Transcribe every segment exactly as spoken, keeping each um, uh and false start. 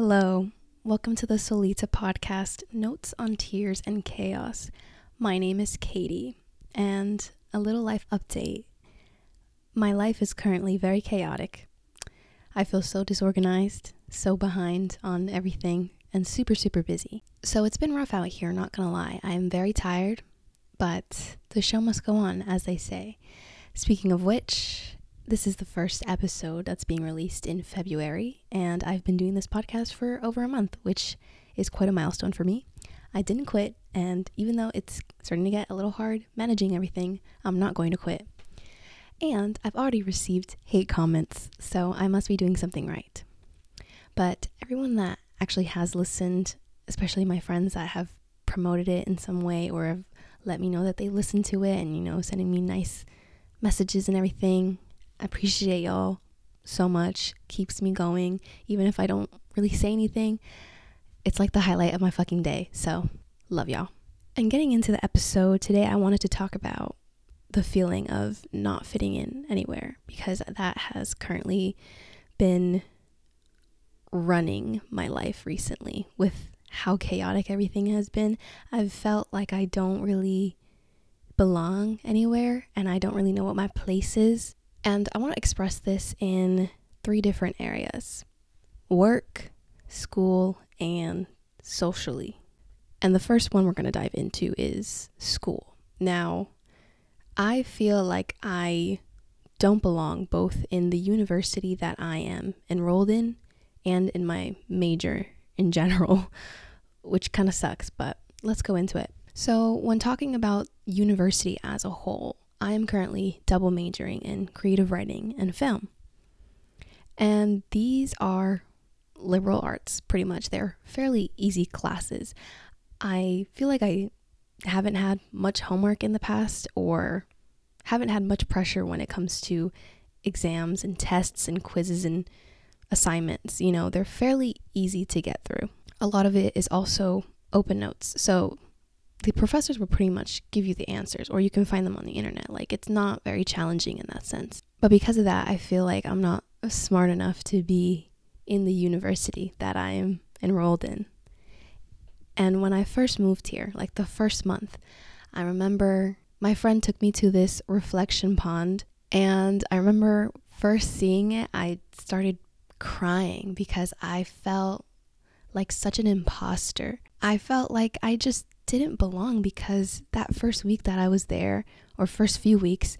Hello, welcome to the Solita podcast, Notes on Tears and Chaos. My name is Katie, and a little life update. My life is currently very chaotic. I feel so disorganized, so behind on everything, and super, super busy. So it's been rough out here, not gonna lie. I am very tired, but the show must go on, as they say. Speaking of which, this is the first episode that's being released in February, and I've been doing this podcast for over a month, which is quite a milestone for me. I didn't quit, and even though it's starting to get a little hard managing everything, I'm not going to quit. And I've already received hate comments, so I must be doing something right. But everyone that actually has listened, especially my friends that have promoted it in some way or have let me know that they listened to it and, you know, sending me nice messages and everything, I appreciate y'all so much. Keeps me going. Even if I don't really say anything, it's like the highlight of my fucking day. So, love y'all. And getting into the episode today, I wanted to talk about the feeling of not fitting in anywhere, because that has currently been running my life recently with how chaotic everything has been. I've felt like I don't really belong anywhere and I don't really know what my place is. And I want to express this in three different areas: work, school, and socially. And the first one we're going to dive into is school. Now, I feel like I don't belong both in the university that I am enrolled in and in my major in general, which kind of sucks, but let's go into it. So when talking about university as a whole, I am currently double majoring in creative writing and film. And these are liberal arts, pretty much. They're fairly easy classes. I feel like I haven't had much homework in the past or haven't had much pressure when it comes to exams and tests and quizzes and assignments. You know, they're fairly easy to get through. A lot of it is also open notes. So the professors will pretty much give you the answers, or you can find them on the internet. Like, it's not very challenging in that sense. But because of that, I feel like I'm not smart enough to be in the university that I'm enrolled in. And when I first moved here, like the first month, I remember my friend took me to this reflection pond. And I remember first seeing it, I started crying because I felt like such an imposter. I felt like I just didn't belong, because that first week that I was there, or first few weeks,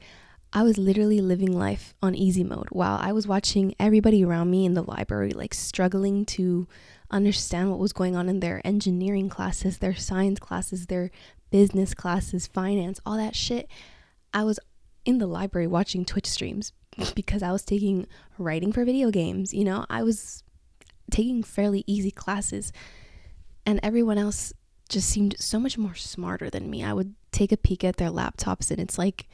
I was literally living life on easy mode while I was watching everybody around me in the library like struggling to understand what was going on in their engineering classes, their science classes, their business classes, finance, all that shit. I was in the library watching Twitch streams because I was taking writing for video games. You know, I was taking fairly easy classes, and everyone else just seemed so much more smarter than me. I would take a peek at their laptops and it's like,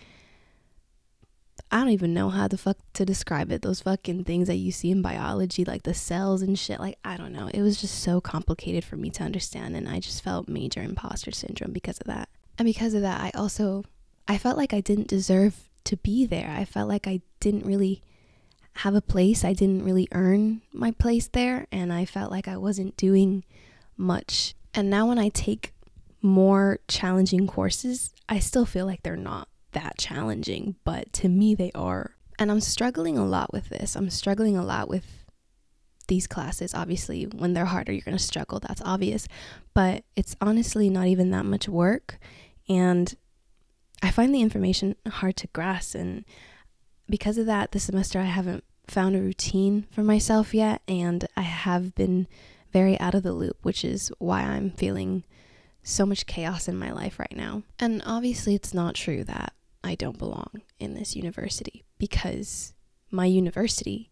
I don't even know how the fuck to describe it. Those fucking things that you see in biology, like the cells and shit, like, I don't know. It was just so complicated for me to understand, and I just felt major imposter syndrome because of that. And because of that, I also, I felt like I didn't deserve to be there. I felt like I didn't really have a place. I didn't really earn my place there, and I felt like I wasn't doing much. And now when I take more challenging courses, I still feel like they're not that challenging, but to me they are. And I'm struggling a lot with this. I'm struggling a lot with these classes. Obviously, when they're harder, you're going to struggle. That's obvious. But it's honestly not even that much work. And I find the information hard to grasp. And because of that, this semester I haven't found a routine for myself yet. And I have been very out of the loop, which is why I'm feeling so much chaos in my life right now. And obviously it's not true that I don't belong in this university, because my university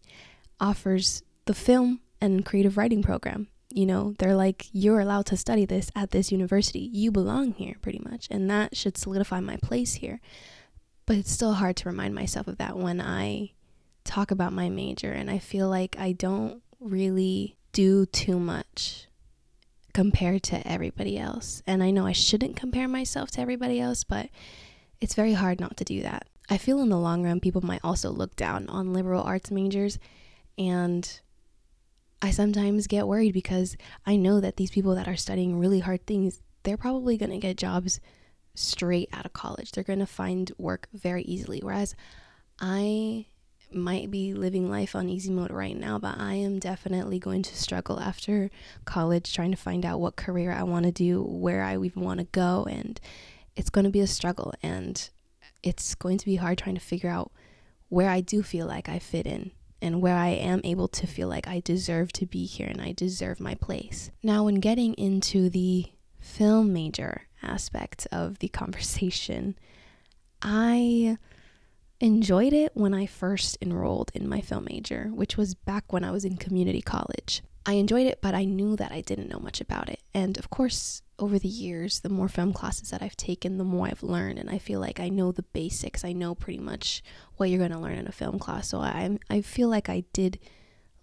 offers the film and creative writing program. You know, they're like, you're allowed to study this at this university. You belong here, pretty much. And that should solidify my place here. But it's still hard to remind myself of that when I talk about my major, and I feel like I don't really do too much compared to everybody else. And I know I shouldn't compare myself to everybody else, but it's very hard not to do that. I feel in the long run people might also look down on liberal arts majors, and I sometimes get worried because I know that these people that are studying really hard things, they're probably going to get jobs straight out of college. They're going to find work very easily. Whereas I might be living life on easy mode right now, but I am definitely going to struggle after college trying to find out what career I want to do, where I even want to go. And it's going to be a struggle. And it's going to be hard trying to figure out where I do feel like I fit in, and where I am able to feel like I deserve to be here and I deserve my place. Now, when getting into the film major aspect of the conversation, I enjoyed it when I first enrolled in my film major, which was back when I was in community college. I enjoyed it, but I knew that I didn't know much about it. And of course, over the years, the more film classes that I've taken, the more I've learned. And I feel like I know the basics. I know pretty much what you're going to learn in a film class. So I I feel like I did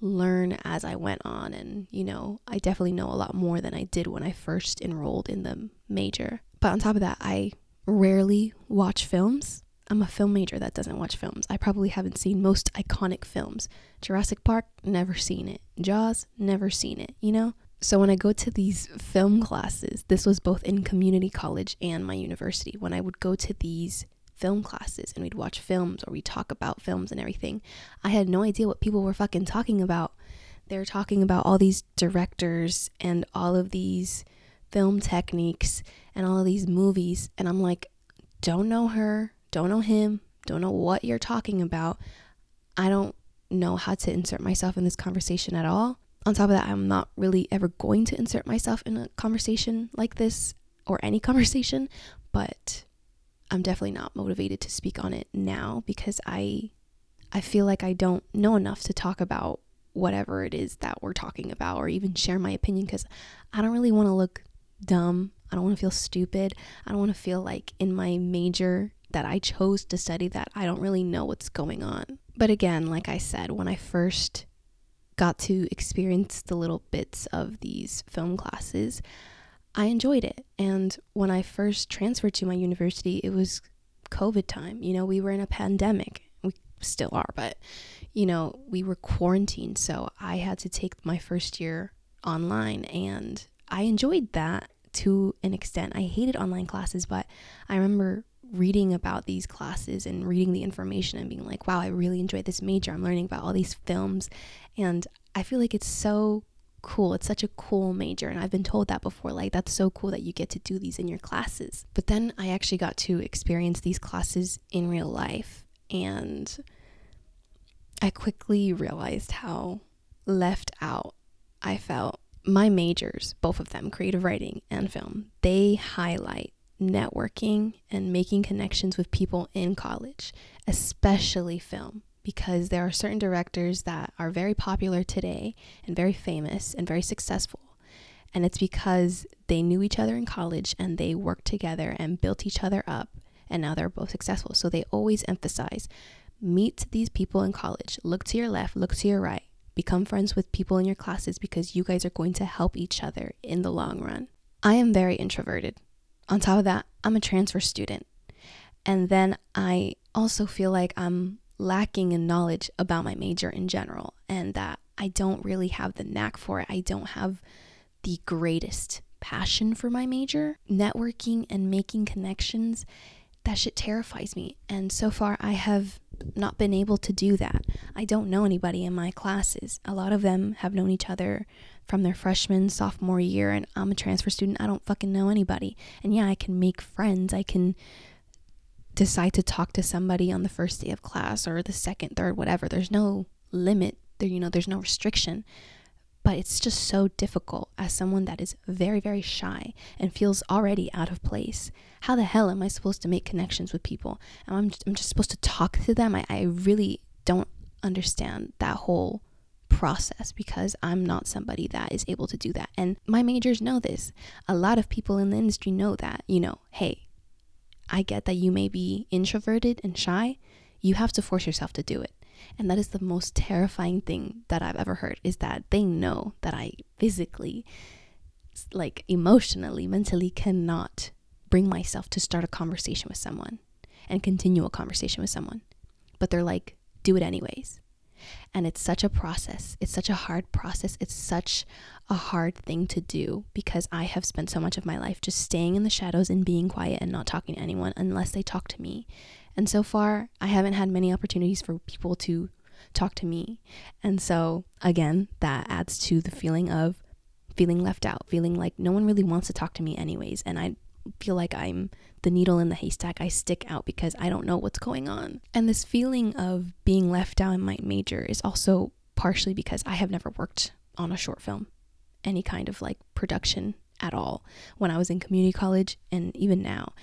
learn as I went on. And, you know, I definitely know a lot more than I did when I first enrolled in the major. But on top of that, I rarely watch films. I'm a film major that doesn't watch films. I probably haven't seen most iconic films. Jurassic Park, never seen it. Jaws, never seen it, you know? So when I go to these film classes, this was both in community college and my university, when I would go to these film classes and we'd watch films or we talk about films and everything, I had no idea what people were fucking talking about. They're talking about all these directors and all of these film techniques and all of these movies. And I'm like, don't know her. Don't know him, don't know what you're talking about. I don't know how to insert myself in this conversation at all. On top of that, I'm not really ever going to insert myself in a conversation like this or any conversation, but I'm definitely not motivated to speak on it now because I I feel like I don't know enough to talk about whatever it is that we're talking about or even share my opinion because I don't really want to look dumb. I don't want to feel stupid. I don't want to feel like in my major that I chose to study that I don't really know what's going on. But again, like I said, when I first got to experience the little bits of these film classes, I enjoyed it. And when I first transferred to my university, it was COVID time. You know, we were in a pandemic. We still are, but, you know, we were quarantined. So I had to take my first year online and I enjoyed that to an extent. I hated online classes, but I remember reading about these classes and reading the information and being like, wow, I really enjoy this major. I'm learning about all these films. And I feel like it's so cool. It's such a cool major. And I've been told that before, like, that's so cool that you get to do these in your classes. But then I actually got to experience these classes in real life. And I quickly realized how left out I felt. My majors, both of them, creative writing and film, they highlight networking and making connections with people in college, especially film, because there are certain directors that are very popular today and very famous and very successful. And it's because they knew each other in college and they worked together and built each other up. And now they're both successful. So they always emphasize, meet these people in college, look to your left, look to your right, become friends with people in your classes because you guys are going to help each other in the long run. I am very introverted. On top of that, I'm a transfer student. And then I also feel like I'm lacking in knowledge about my major in general and that I don't really have the knack for it. I don't have the greatest passion for my major. Networking and making connections, that shit terrifies me. And so far, I have not been able to do that. I don't know anybody in my classes. A lot of them have known each other from their freshman, sophomore year, and I'm a transfer student. I don't fucking know anybody. And yeah, I can make friends. I can decide to talk to somebody on the first day of class or the second, third, whatever. There's no limit. There, you know, there's no restriction. But it's just so difficult as someone that is very, very shy and feels already out of place. How the hell am I supposed to make connections with people? I'm, I'm just supposed to talk to them. I, I really don't understand that whole process because I'm not somebody that is able to do that. And my majors know this. A lot of people in the industry know that, you know, hey, I get that you may be introverted and shy. You have to force yourself to do it. And that is the most terrifying thing that I've ever heard, is that they know that I physically, like emotionally, mentally cannot bring myself to start a conversation with someone and continue a conversation with someone. But they're like, do it anyways. And it's such a process. It's such a hard process. It's such a hard thing to do because I have spent so much of my life just staying in the shadows and being quiet and not talking to anyone unless they talk to me. And so far, I haven't had many opportunities for people to talk to me. And so again, that adds to the feeling of feeling left out, feeling like no one really wants to talk to me anyways. And I feel like I'm the needle in the haystack. I stick out because I don't know what's going on. And this feeling of being left out in my major is also partially because I have never worked on a short film, any kind of like production at all, when I was in community college and even now.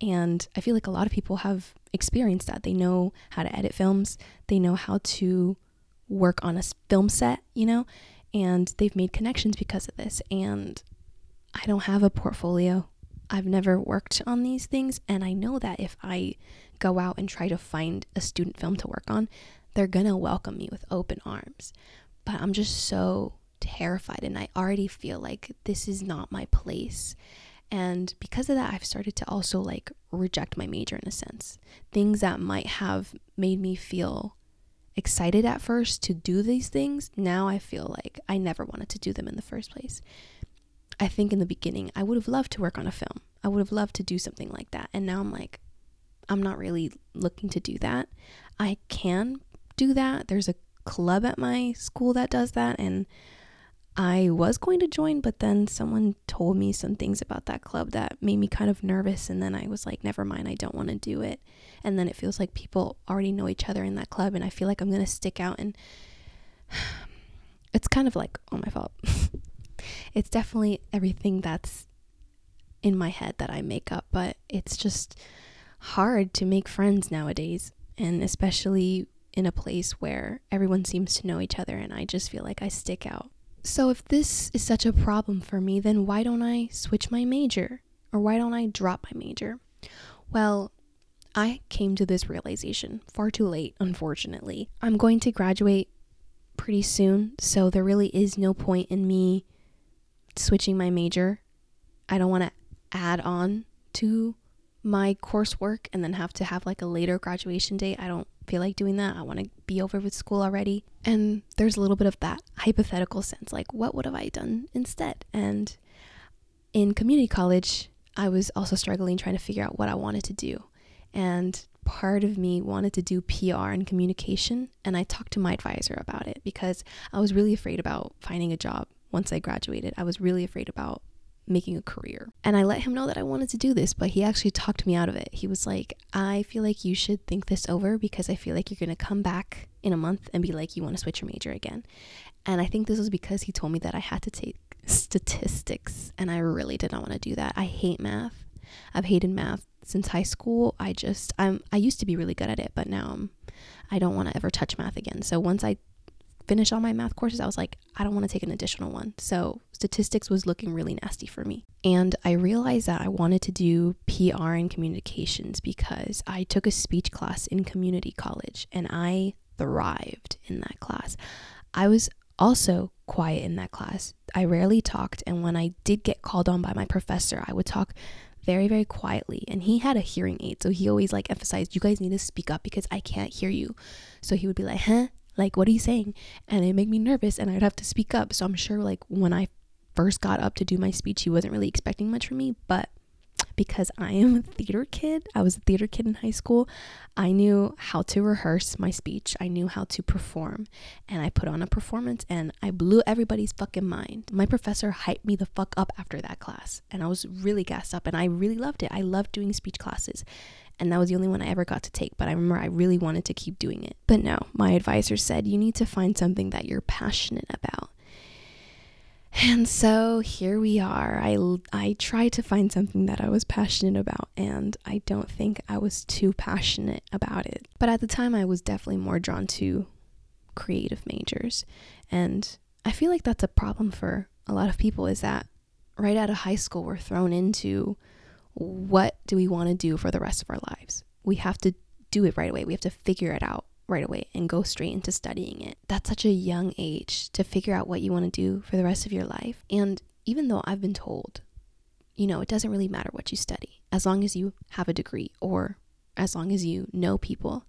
And I feel like a lot of people have experienced that. They know how to edit films. They know how to work on a film set, you know, and they've made connections because of this. And I don't have a portfolio. I've never worked on these things. And I know that if I go out and try to find a student film to work on, they're going to welcome me with open arms. But I'm just so terrified. And I already feel like this is not my place. And because of that, I've started to also like reject my major in a sense. Things that might have made me feel excited at first to do these things, now I feel like I never wanted to do them in the first place. I think in the beginning, I would have loved to work on a film. I would have loved to do something like that. And now I'm like, I'm not really looking to do that. I can do that. There's a club at my school that does that. And I was going to join, but then someone told me some things about that club that made me kind of nervous. And then I was like, never mind, I don't want to do it. And then it feels like people already know each other in that club. And I feel like I'm going to stick out. And it's kind of like all my fault. It's definitely everything that's in my head that I make up. But it's just hard to make friends nowadays. And especially in a place where everyone seems to know each other. And I just feel like I stick out. So if this is such a problem for me, then why don't I switch my major? Or why don't I drop my major? Well, I came to this realization far too late, unfortunately. I'm going to graduate pretty soon, so there really is no point in me switching my major. I don't want to add on to my coursework and then have to have like a later graduation date. I don't feel like doing that. I want to be over with school already. And there's a little bit of that hypothetical sense, like what would have I done instead? And in community college, I was also struggling trying to figure out what I wanted to do. And part of me wanted to do P R and communication. And I talked to my advisor about it because I was really afraid about finding a job once I graduated. I was really afraid about making a career. And I let him know that I wanted to do this, but he actually talked me out of it. He was like, I feel like you should think this over because I feel like you're going to come back in a month and be like, you want to switch your major again. And I think this was because he told me that I had to take statistics and I really did not want to do that. I hate math. I've hated math since high school. I just, I'm, I used to be really good at it, but now I'm, I don't want to ever touch math again. So once I finish all my math courses, I was like, I don't want to take an additional one. So statistics was looking really nasty for me. And I realized that I wanted to do P R and communications because I took a speech class in community college and I thrived in that class. I was also quiet in that class. I rarely talked. And when I did get called on by my professor, I would talk very, very quietly. And he had a hearing aid. So he always like emphasized, you guys need to speak up because I can't hear you. So he would be like, huh? Like, what are you saying? And it made me nervous and I'd have to speak up. So I'm sure like when I first got up to do my speech, he wasn't really expecting much from me. But because I am a theater kid, I was a theater kid in high school, I knew how to rehearse my speech. I knew how to perform. And I put on a performance and I blew everybody's fucking mind. My professor hyped me the fuck up after that class. And I was really gassed up and I really loved it. I loved doing speech classes. And that was the only one I ever got to take. But I remember I really wanted to keep doing it. But no, my advisor said, you need to find something that you're passionate about. And so here we are. I, I tried to find something that I was passionate about. And I don't think I was too passionate about it. But at the time, I was definitely more drawn to creative majors. And I feel like that's a problem for a lot of people, is that right out of high school, we're thrown into what do we want to do for the rest of our lives? We have to do it right away. We have to figure it out right away and go straight into studying it. That's such a young age to figure out what you want to do for the rest of your life. And even though I've been told, you know, it doesn't really matter what you study as long as you have a degree or as long as you know people,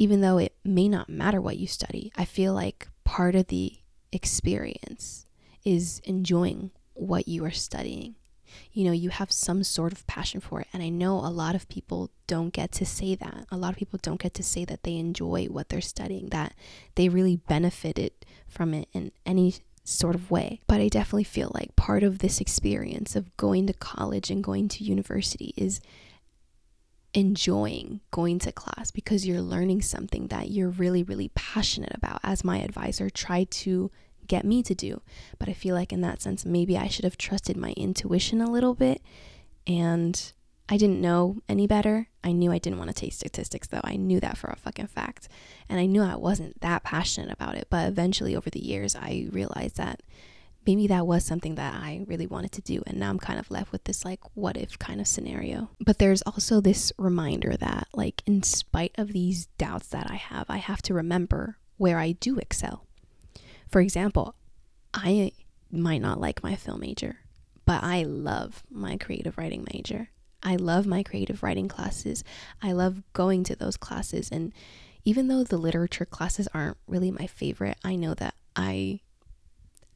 even though it may not matter what you study. I feel like part of the experience is enjoying what you are studying. You know, you have some sort of passion for it. And I know a lot of people don't get to say that. A lot of people don't get to say that they enjoy what they're studying, that they really benefited from it in any sort of way. But I definitely feel like part of this experience of going to college and going to university is enjoying going to class, because you're learning something that you're really, really passionate about, as my advisor tried to get me to do. But I feel like in that sense, maybe I should have trusted my intuition a little bit, and I didn't know any better. I knew I didn't want to take statistics, though. I knew that for a fucking fact. And I knew I wasn't that passionate about it. But eventually over the years, I realized that maybe that was something that I really wanted to do. And now I'm kind of left with this like what if kind of scenario. But there's also this reminder that like in spite of these doubts that I have, I have to remember where I do excel. For example, I might not like my film major, but I love my creative writing major. I love my creative writing classes. I love going to those classes. And even though the literature classes aren't really my favorite, I know that I,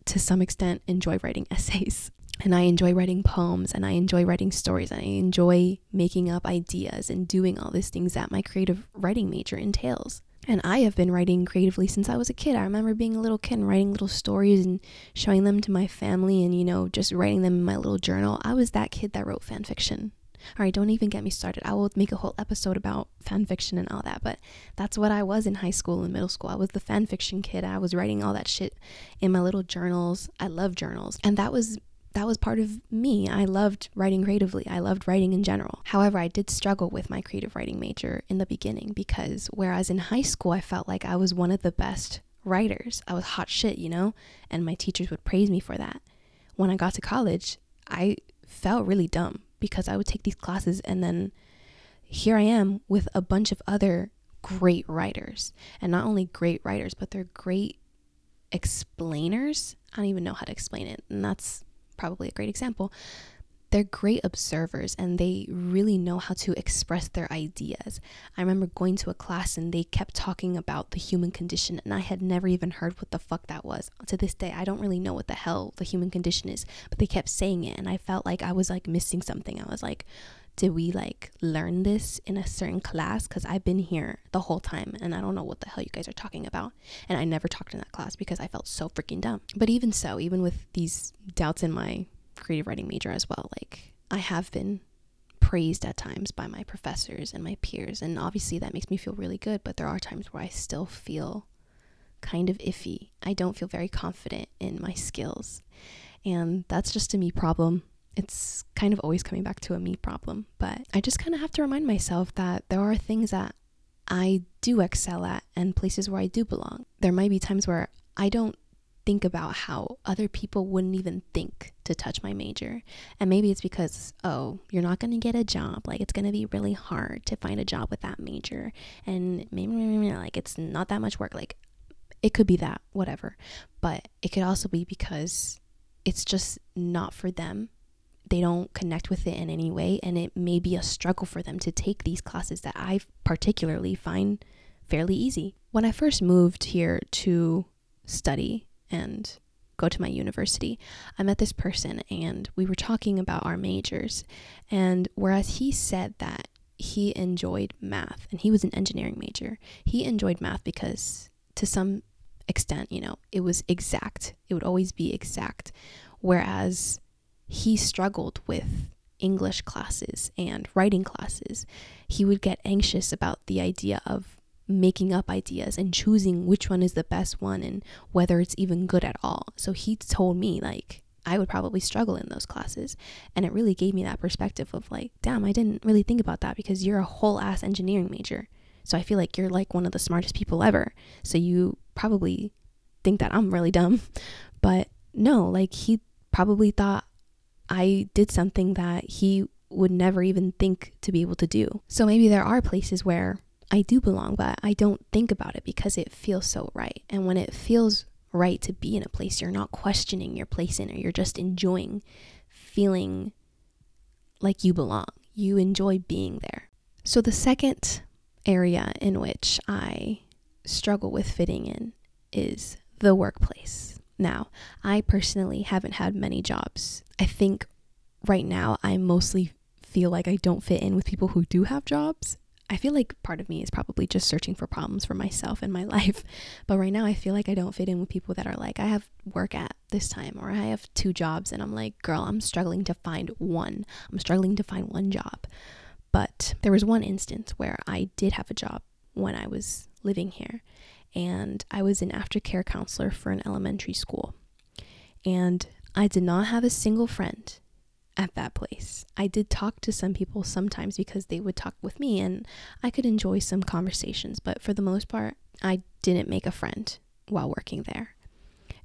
to some extent, enjoy writing essays. And I enjoy writing poems, and I enjoy writing stories, and I enjoy making up ideas and doing all these things that my creative writing major entails. And I have been writing creatively since I was a kid. I remember being a little kid and writing little stories and showing them to my family and, you know, just writing them in my little journal. I was that kid that wrote fan fiction. All right, don't even get me started. I will make a whole episode about fan fiction and all that, but that's what I was in high school and middle school. I was the fan fiction kid. I was writing all that shit in my little journals. I love journals. And that was that was part of me. I loved writing creatively. I loved writing in general. However, I did struggle with my creative writing major in the beginning, because whereas in high school, I felt like I was one of the best writers. I was hot shit, you know, and my teachers would praise me for that. When I got to college, I felt really dumb, because I would take these classes and then here I am with a bunch of other great writers, and not only great writers, but they're great explainers. I don't even know how to explain it, and that's probably a great example. They're great observers, and they really know how to express their ideas. I remember going to a class and they kept talking about the human condition, and I had never even heard what the fuck that was. To this day, I don't really know what the hell the human condition is, but they kept saying it, and I felt like I was like missing something. I was like, did we like learn this in a certain class? Because I've been here the whole time and I don't know what the hell you guys are talking about. And I never talked in that class because I felt so freaking dumb. But even so, even with these doubts in my creative writing major as well, like I have been praised at times by my professors and my peers, and obviously that makes me feel really good. But there are times where I still feel kind of iffy. I don't feel very confident in my skills, and that's just a me problem. It's kind of always coming back to a me problem, but I just kind of have to remind myself that there are things that I do excel at and places where I do belong. There might be times where I don't think about how other people wouldn't even think to touch my major. And maybe it's because, oh, you're not going to get a job. Like, it's going to be really hard to find a job with that major. And maybe, maybe, like, it's not that much work. Like, it could be that, whatever. But it could also be because it's just not for them. They don't connect with it in any way. And it may be a struggle for them to take these classes that I particularly find fairly easy. When I first moved here to study and go to my university, I met this person and we were talking about our majors. And whereas he said that he enjoyed math, and he was an engineering major, he enjoyed math because to some extent, you know, it was exact. It would always be exact. Whereas he struggled with English classes and writing classes. He would get anxious about the idea of making up ideas and choosing which one is the best one and whether it's even good at all. So he told me like I would probably struggle in those classes, and it really gave me that perspective of like, damn, I didn't really think about that, because you're a whole ass engineering major, so I feel like you're like one of the smartest people ever, so you probably think that I'm really dumb. But no, like he probably thought I did something that he would never even think to be able to do. So maybe there are places where I do belong, but I don't think about it because it feels so right. And when it feels right to be in a place, you're not questioning your place in it. You're just enjoying feeling like you belong. You enjoy being there. So the second area in which I struggle with fitting in is the workplace. Now, I personally haven't had many jobs. I think right now I mostly feel like I don't fit in with people who do have jobs. I feel like part of me is probably just searching for problems for myself and my life. But right now I feel like I don't fit in with people that are like, I have work at this time, or I have two jobs, and I'm like, girl, I'm struggling to find one. I'm struggling to find one job. But there was one instance where I did have a job when I was living here, and I was an aftercare counselor for an elementary school. And I did not have a single friend at that place. I did talk to some people sometimes because they would talk with me and I could enjoy some conversations, but for the most part, I didn't make a friend while working there.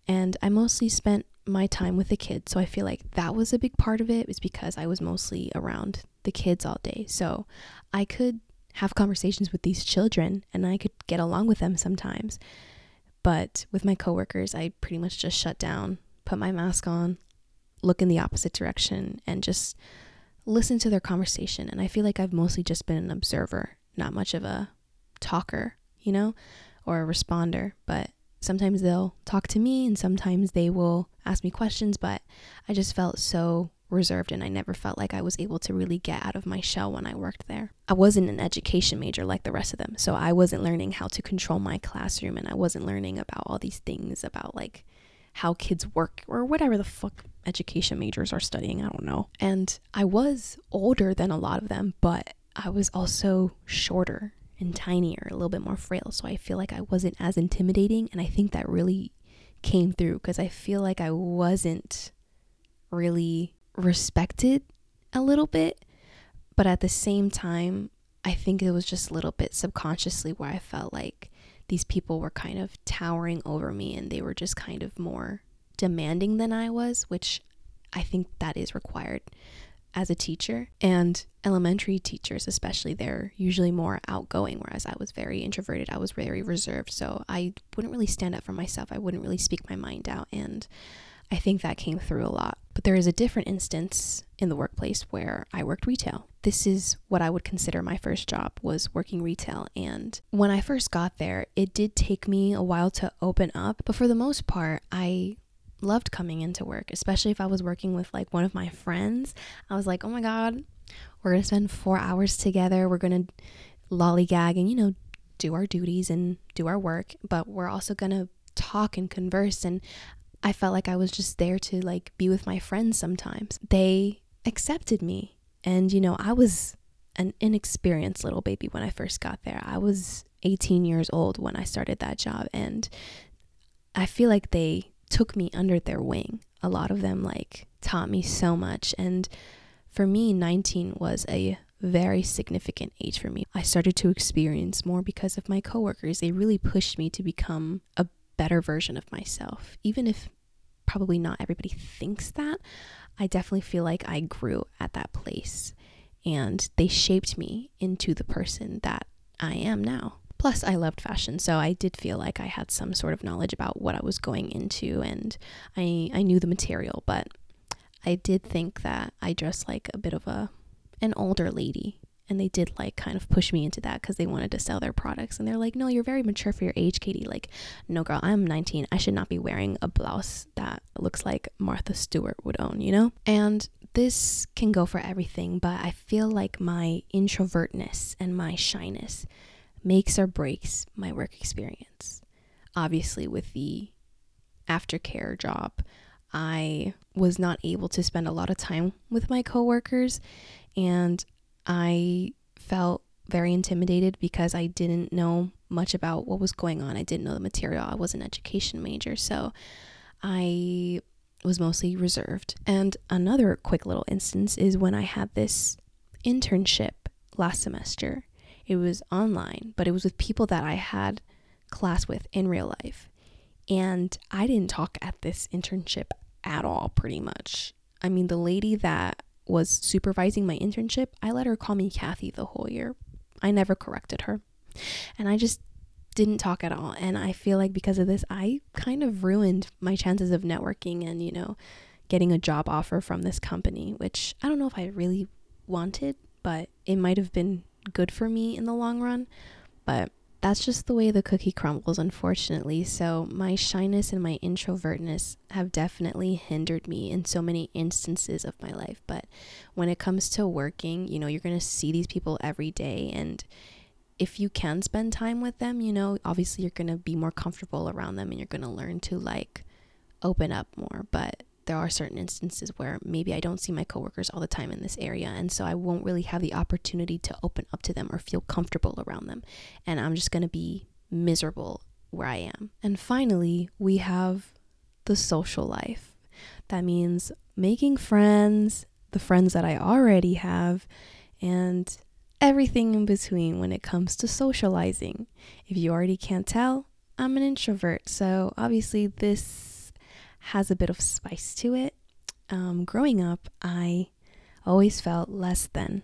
And I mostly spent my time with the kids, so I feel like that was a big part of it, was because I was mostly around the kids all day. So I could have conversations with these children and I could get along with them sometimes. But with my coworkers, I pretty much just shut down, put my mask on, look in the opposite direction, and just listen to their conversation. And I feel like I've mostly just been an observer, not much of a talker, you know, or a responder. But sometimes they'll talk to me and sometimes they will ask me questions, but I just felt so reserved and I never felt like I was able to really get out of my shell when I worked there. I wasn't an education major like the rest of them, so I wasn't learning how to control my classroom and I wasn't learning about all these things about like how kids work or whatever the fuck education majors are studying, I don't know. And I was older than a lot of them, but I was also shorter and tinier, a little bit more frail, so I feel like I wasn't as intimidating, and I think that really came through because I feel like I wasn't really respected a little bit, but at the same time I think it was just a little bit subconsciously where I felt like these people were kind of towering over me and they were just kind of more demanding than I was, which I think that is required as a teacher. And elementary teachers especially, they're usually more outgoing, whereas I was very introverted, I was very reserved, so I wouldn't really stand up for myself, I wouldn't really speak my mind out, and I think that came through a lot. But there is a different instance in the workplace where I worked retail. This is what I would consider my first job, was working retail. And when I first got there, it did take me a while to open up. But for the most part, I loved coming into work, especially if I was working with like one of my friends. I was like, oh my God, we're going to spend four hours together. We're going to lollygag and, you know, do our duties and do our work. But we're also going to talk and converse, and I felt like I was just there to like be with my friends sometimes. They accepted me. And, you know, I was an inexperienced little baby when I first got there. I was eighteen years old when I started that job. And I feel like they took me under their wing. A lot of them like taught me so much. And for me, nineteen was a very significant age for me. I started to experience more because of my coworkers. They really pushed me to become a better version of myself. Even if probably not everybody thinks that, I definitely feel like I grew at that place and they shaped me into the person that I am now. Plus, I loved fashion, so I did feel like I had some sort of knowledge about what I was going into, and I I knew the material, but I did think that I dressed like a bit of a an older lady. And they did like kind of push me into that because they wanted to sell their products. And they're like, no, you're very mature for your age, Katie. Like, no, girl, I'm nineteen. I should not be wearing a blouse that looks like Martha Stewart would own, you know? And this can go for everything, but I feel like my introvertness and my shyness makes or breaks my work experience. Obviously, with the aftercare job, I was not able to spend a lot of time with my coworkers, and I felt very intimidated because I didn't know much about what was going on. I didn't know the material. I was an education major, so I was mostly reserved. And another quick little instance is when I had this internship last semester. It was online, but it was with people that I had class with in real life. And I didn't talk at this internship at all, pretty much. I mean, the lady that was supervising my internship, I let her call me Kathie the whole year. I never corrected her. And I just didn't talk at all. And I feel like because of this, I kind of ruined my chances of networking and, you know, getting a job offer from this company, which I don't know if I really wanted, but it might have been not good for me in the long run, but that's just the way the cookie crumbles, unfortunately. So my shyness and my introvertness have definitely hindered me in so many instances of my life. But when it comes to working, you know, you're going to see these people every day. And if you can spend time with them, you know, obviously you're going to be more comfortable around them and you're going to learn to like open up more. But there are certain instances where maybe I don't see my coworkers all the time in this area, and so I won't really have the opportunity to open up to them or feel comfortable around them, and I'm just going to be miserable where I am. And finally, we have the social life. That means making friends, the friends that I already have, and everything in between when it comes to socializing. If you already can't tell, I'm an introvert, so obviously this has a bit of spice to it. Um, growing up, I always felt less than.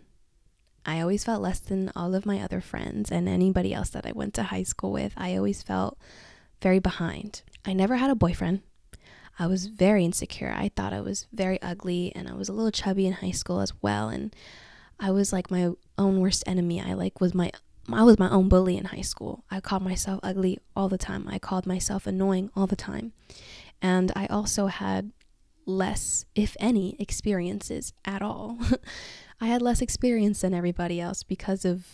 I always felt less than all of my other friends and anybody else that I went to high school with. I always felt very behind. I never had a boyfriend. I was very insecure. I thought I was very ugly, and I was a little chubby in high school as well. And I was like my own worst enemy. I like was my I was my own bully in high school. I called myself ugly all the time. I called myself annoying all the time. And I also had less, if any, experiences at all. I had less experience than everybody else because of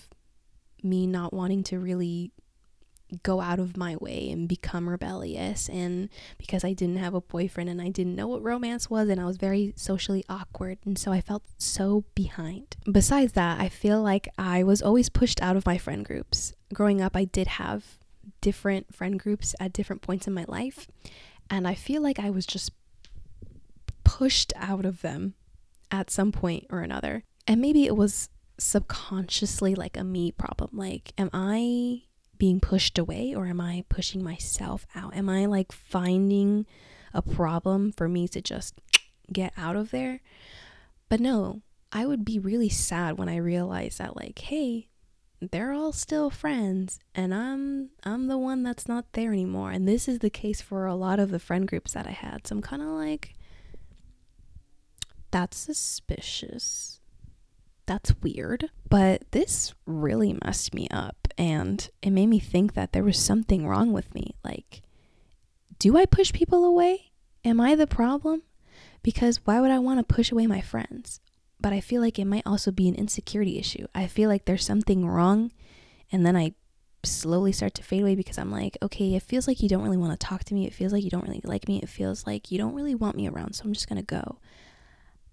me not wanting to really go out of my way and become rebellious, and because I didn't have a boyfriend and I didn't know what romance was, and I was very socially awkward, and so I felt so behind. Besides that, I feel like I was always pushed out of my friend groups. Growing up, I did have different friend groups at different points in my life, and I feel like I was just pushed out of them at some point or another. And maybe it was subconsciously like a me problem. Like, am I being pushed away, or am I pushing myself out? Am I like finding a problem for me to just get out of there? But no, I would be really sad when I realized that, like, hey, they're all still friends, and I'm I'm the one that's not there anymore. And this is the case for a lot of the friend groups that I had. So I'm kind of like, that's suspicious. That's weird. But this really messed me up, and it made me think that there was something wrong with me. Like, do I push people away? Am I the problem? Because why would I want to push away my friends? But I feel like it might also be an insecurity issue. I feel like there's something wrong, and then I slowly start to fade away because I'm like, okay, it feels like you don't really want to talk to me. It feels like you don't really like me. It feels like you don't really want me around, so I'm just going to go.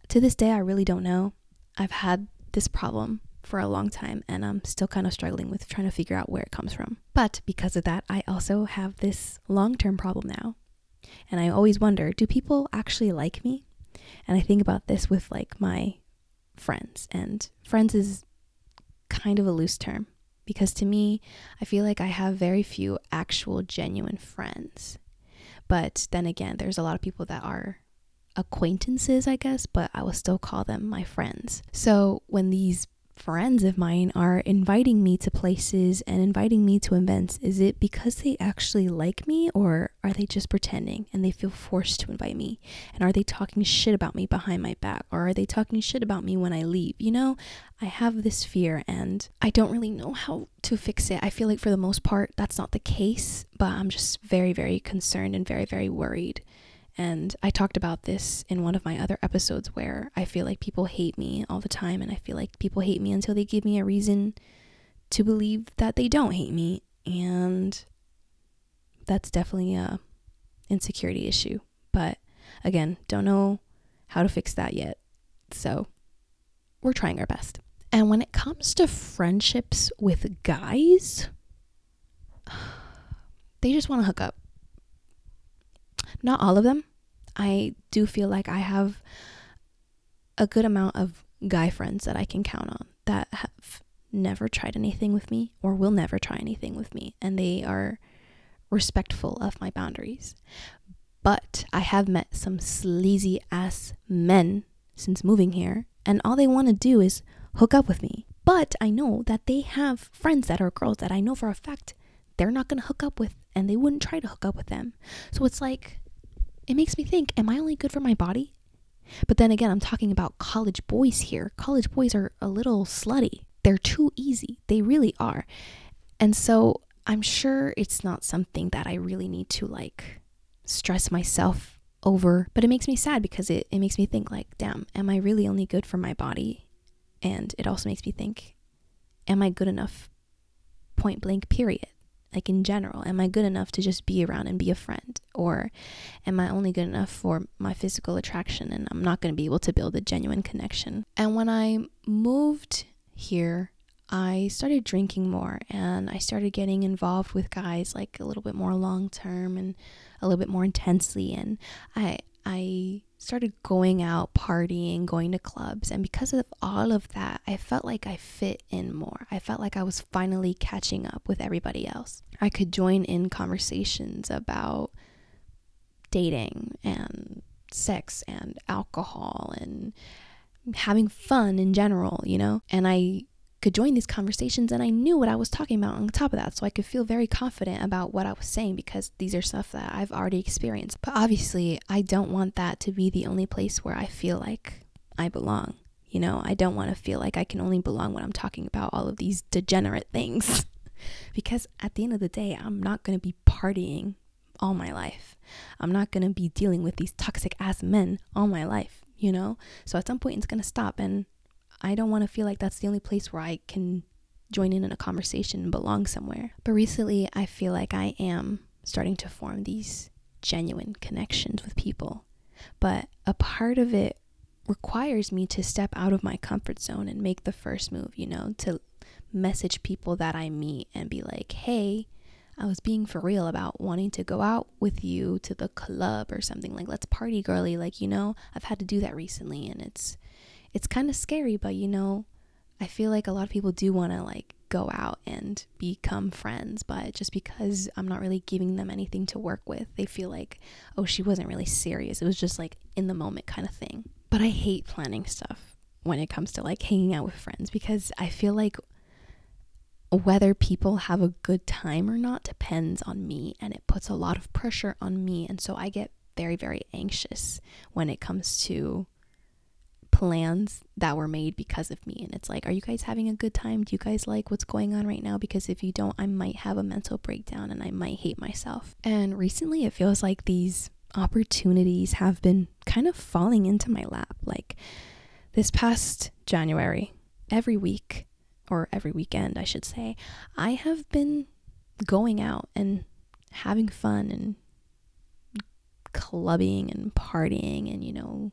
To this day, I really don't know. I've had this problem for a long time, and I'm still kind of struggling with trying to figure out where it comes from. But because of that, I also have this long-term problem now. And I always wonder, do people actually like me? And I think about this with like my friends, and friends is kind of a loose term because to me, I feel like I have very few actual genuine friends. But then again, there's a lot of people that are acquaintances, I guess, but I will still call them my friends. So when these friends of mine are inviting me to places and inviting me to events, is it because they actually like me, or are they just pretending and they feel forced to invite me? And are they talking shit about me behind my back, or are they talking shit about me when I leave? You know, I have this fear and I don't really know how to fix it. I feel like for the most part that's not the case, but I'm just very, very concerned and very, very worried. And I talked about this in one of my other episodes where I feel like people hate me all the time, and I feel like people hate me until they give me a reason to believe that they don't hate me. And that's definitely a insecurity issue. But again, don't know how to fix that yet. So we're trying our best. And when it comes to friendships with guys, they just want to hook up. Not all of them. I do feel like I have a good amount of guy friends that I can count on that have never tried anything with me or will never try anything with me, and they are respectful of my boundaries. But I have met some sleazy ass men since moving here, and all they want to do is hook up with me. But I know that they have friends that are girls that I know for a fact they're not going to hook up with, and they wouldn't try to hook up with them. So it's like, it makes me think, am I only good for my body? But then again, I'm talking about college boys here. College boys are a little slutty. They're too easy. They really are. And so I'm sure it's not something that I really need to like stress myself over, but it makes me sad because it, it makes me think like, damn, am I really only good for my body? And it also makes me think, am I good enough? Point blank, period. Like in general, am I good enough to just be around and be a friend? Or am I only good enough for my physical attraction and I'm not going to be able to build a genuine connection? And when I moved here, I started drinking more and I started getting involved with guys like a little bit more long term and a little bit more intensely. And I I started going out, partying, going to clubs. And because of all of that, I felt like I fit in more. I felt like I was finally catching up with everybody else. I could join in conversations about dating and sex and alcohol and having fun in general, you know? And I could join these conversations and I knew what I was talking about on top of that. So I could feel very confident about what I was saying because these are stuff that I've already experienced. But obviously I don't want that to be the only place where I feel like I belong. You know, I don't want to feel like I can only belong when I'm talking about all of these degenerate things because at the end of the day, I'm not going to be partying all my life. I'm not going to be dealing with these toxic ass men all my life, you know? So at some point it's going to stop, and I don't want to feel like that's the only place where I can join in in a conversation and belong somewhere. But recently, I feel like I am starting to form these genuine connections with people. But a part of it requires me to step out of my comfort zone and make the first move, you know, to message people that I meet and be like, hey, I was being for real about wanting to go out with you to the club or something. Like, let's party, girly. Like, you know, I've had to do that recently and it's... It's kind of scary, but you know, I feel like a lot of people do want to like go out and become friends, but just because I'm not really giving them anything to work with, they feel like, oh, she wasn't really serious. It was just like in the moment kind of thing. But I hate planning stuff when it comes to like hanging out with friends because I feel like whether people have a good time or not depends on me, and it puts a lot of pressure on me. And so I get very, very anxious when it comes to plans that were made because of me. And it's like, are you guys having a good time? Do you guys like what's going on right now? Because if you don't, I might have a mental breakdown and I might hate myself. And recently it feels like these opportunities have been kind of falling into my lap. Like this past January, every week or every weekend, I should say, I have been going out and having fun and clubbing and partying and, you know,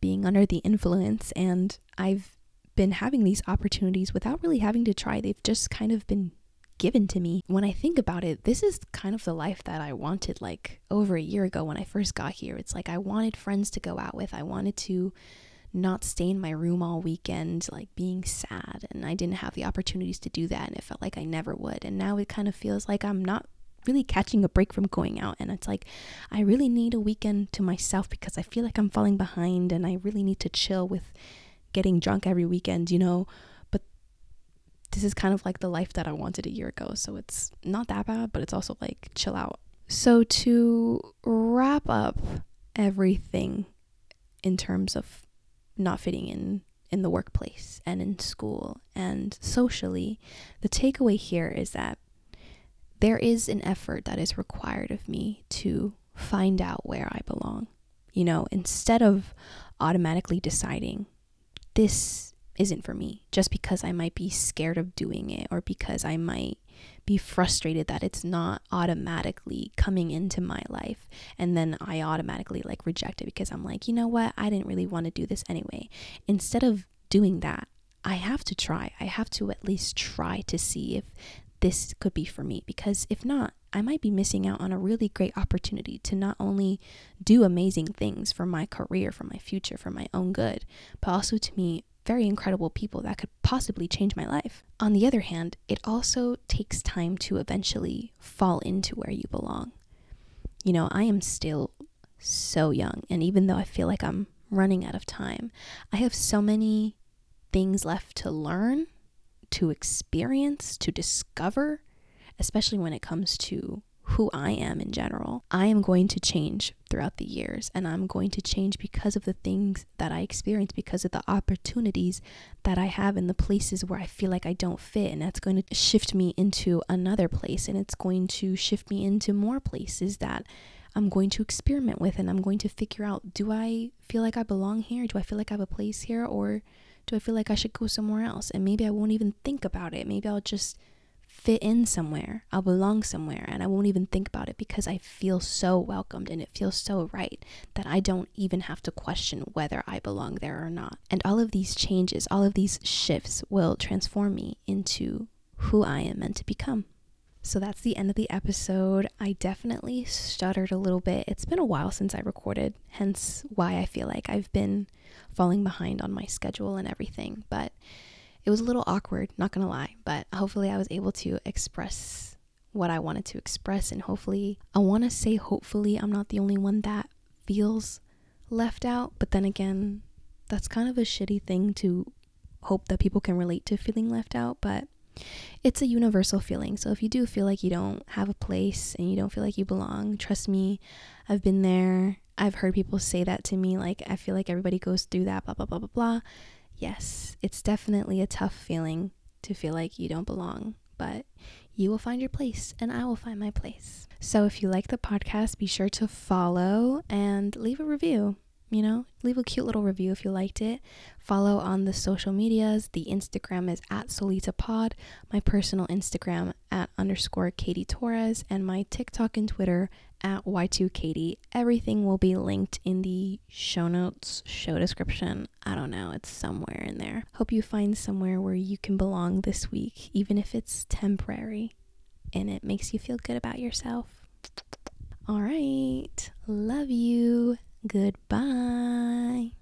being under the influence, and I've been having these opportunities without really having to try. They've just kind of been given to me. When I think about it, this is kind of the life that I wanted like over a year ago when I first got here. It's like I wanted friends to go out with. I wanted to not stay in my room all weekend like being sad, and I didn't have the opportunities to do that, and it felt like I never would. And now it kind of feels like I'm not really catching a break from going out, and it's like I really need a weekend to myself because I feel like I'm falling behind and I really need to chill with getting drunk every weekend, you know. But this is kind of like the life that I wanted a year ago, so it's not that bad, but it's also like chill out. So to wrap up everything in terms of not fitting in in the workplace and in school and socially, the takeaway here is that there is an effort that is required of me to find out where I belong. You know, instead of automatically deciding this isn't for me just because I might be scared of doing it or because I might be frustrated that it's not automatically coming into my life, and then I automatically like reject it because I'm like, you know what, I didn't really want to do this anyway. Instead of doing that, I have to try. I have to at least try to see if this could be for me, because if not, I might be missing out on a really great opportunity to not only do amazing things for my career, for my future, for my own good, but also to meet very incredible people that could possibly change my life. On the other hand, it also takes time to eventually fall into where you belong. You know, I am still so young, and even though I feel like I'm running out of time, I have so many things left to learn, to experience, to discover, especially when it comes to who I am in general. I am going to change throughout the years, and I'm going to change because of the things that I experience, because of the opportunities that I have in the places where I feel like I don't fit, and that's going to shift me into another place, and it's going to shift me into more places that I'm going to experiment with, and I'm going to figure out, do I feel like I belong here? Do I feel like I have a place here? Or do I feel like I should go somewhere else? And maybe I won't even think about it. Maybe I'll just fit in somewhere. I'll belong somewhere, and I won't even think about it because I feel so welcomed and it feels so right that I don't even have to question whether I belong there or not. And all of these changes, all of these shifts will transform me into who I am meant to become. So that's the end of the episode. I definitely stuttered a little bit. It's been a while since I recorded, hence why I feel like I've been falling behind on my schedule and everything. But it was a little awkward, not gonna lie. But hopefully I was able to express what I wanted to express. And hopefully, I wanna say hopefully I'm not the only one that feels left out. But then again, that's kind of a shitty thing to hope that people can relate to feeling left out. But it's a universal feeling. So if you do feel like you don't have a place and you don't feel like you belong, trust me, I've been there. I've heard people say that to me, like, I feel like everybody goes through that, blah, blah, blah, blah, blah. Yes, it's definitely a tough feeling to feel like you don't belong, but you will find your place and I will find my place. So if you like the podcast, be sure to follow and leave a review. You know, leave a cute little review if you liked it. Follow on the social medias. The Instagram is at solitapod, my personal Instagram at underscore kathietorres, and my TikTok and Twitter at y two kathie. Everything will be linked in the show notes, show description. I don't know, it's somewhere in there. Hope you find somewhere where you can belong this week, even if it's temporary and it makes you feel good about yourself. All right, love you. Goodbye.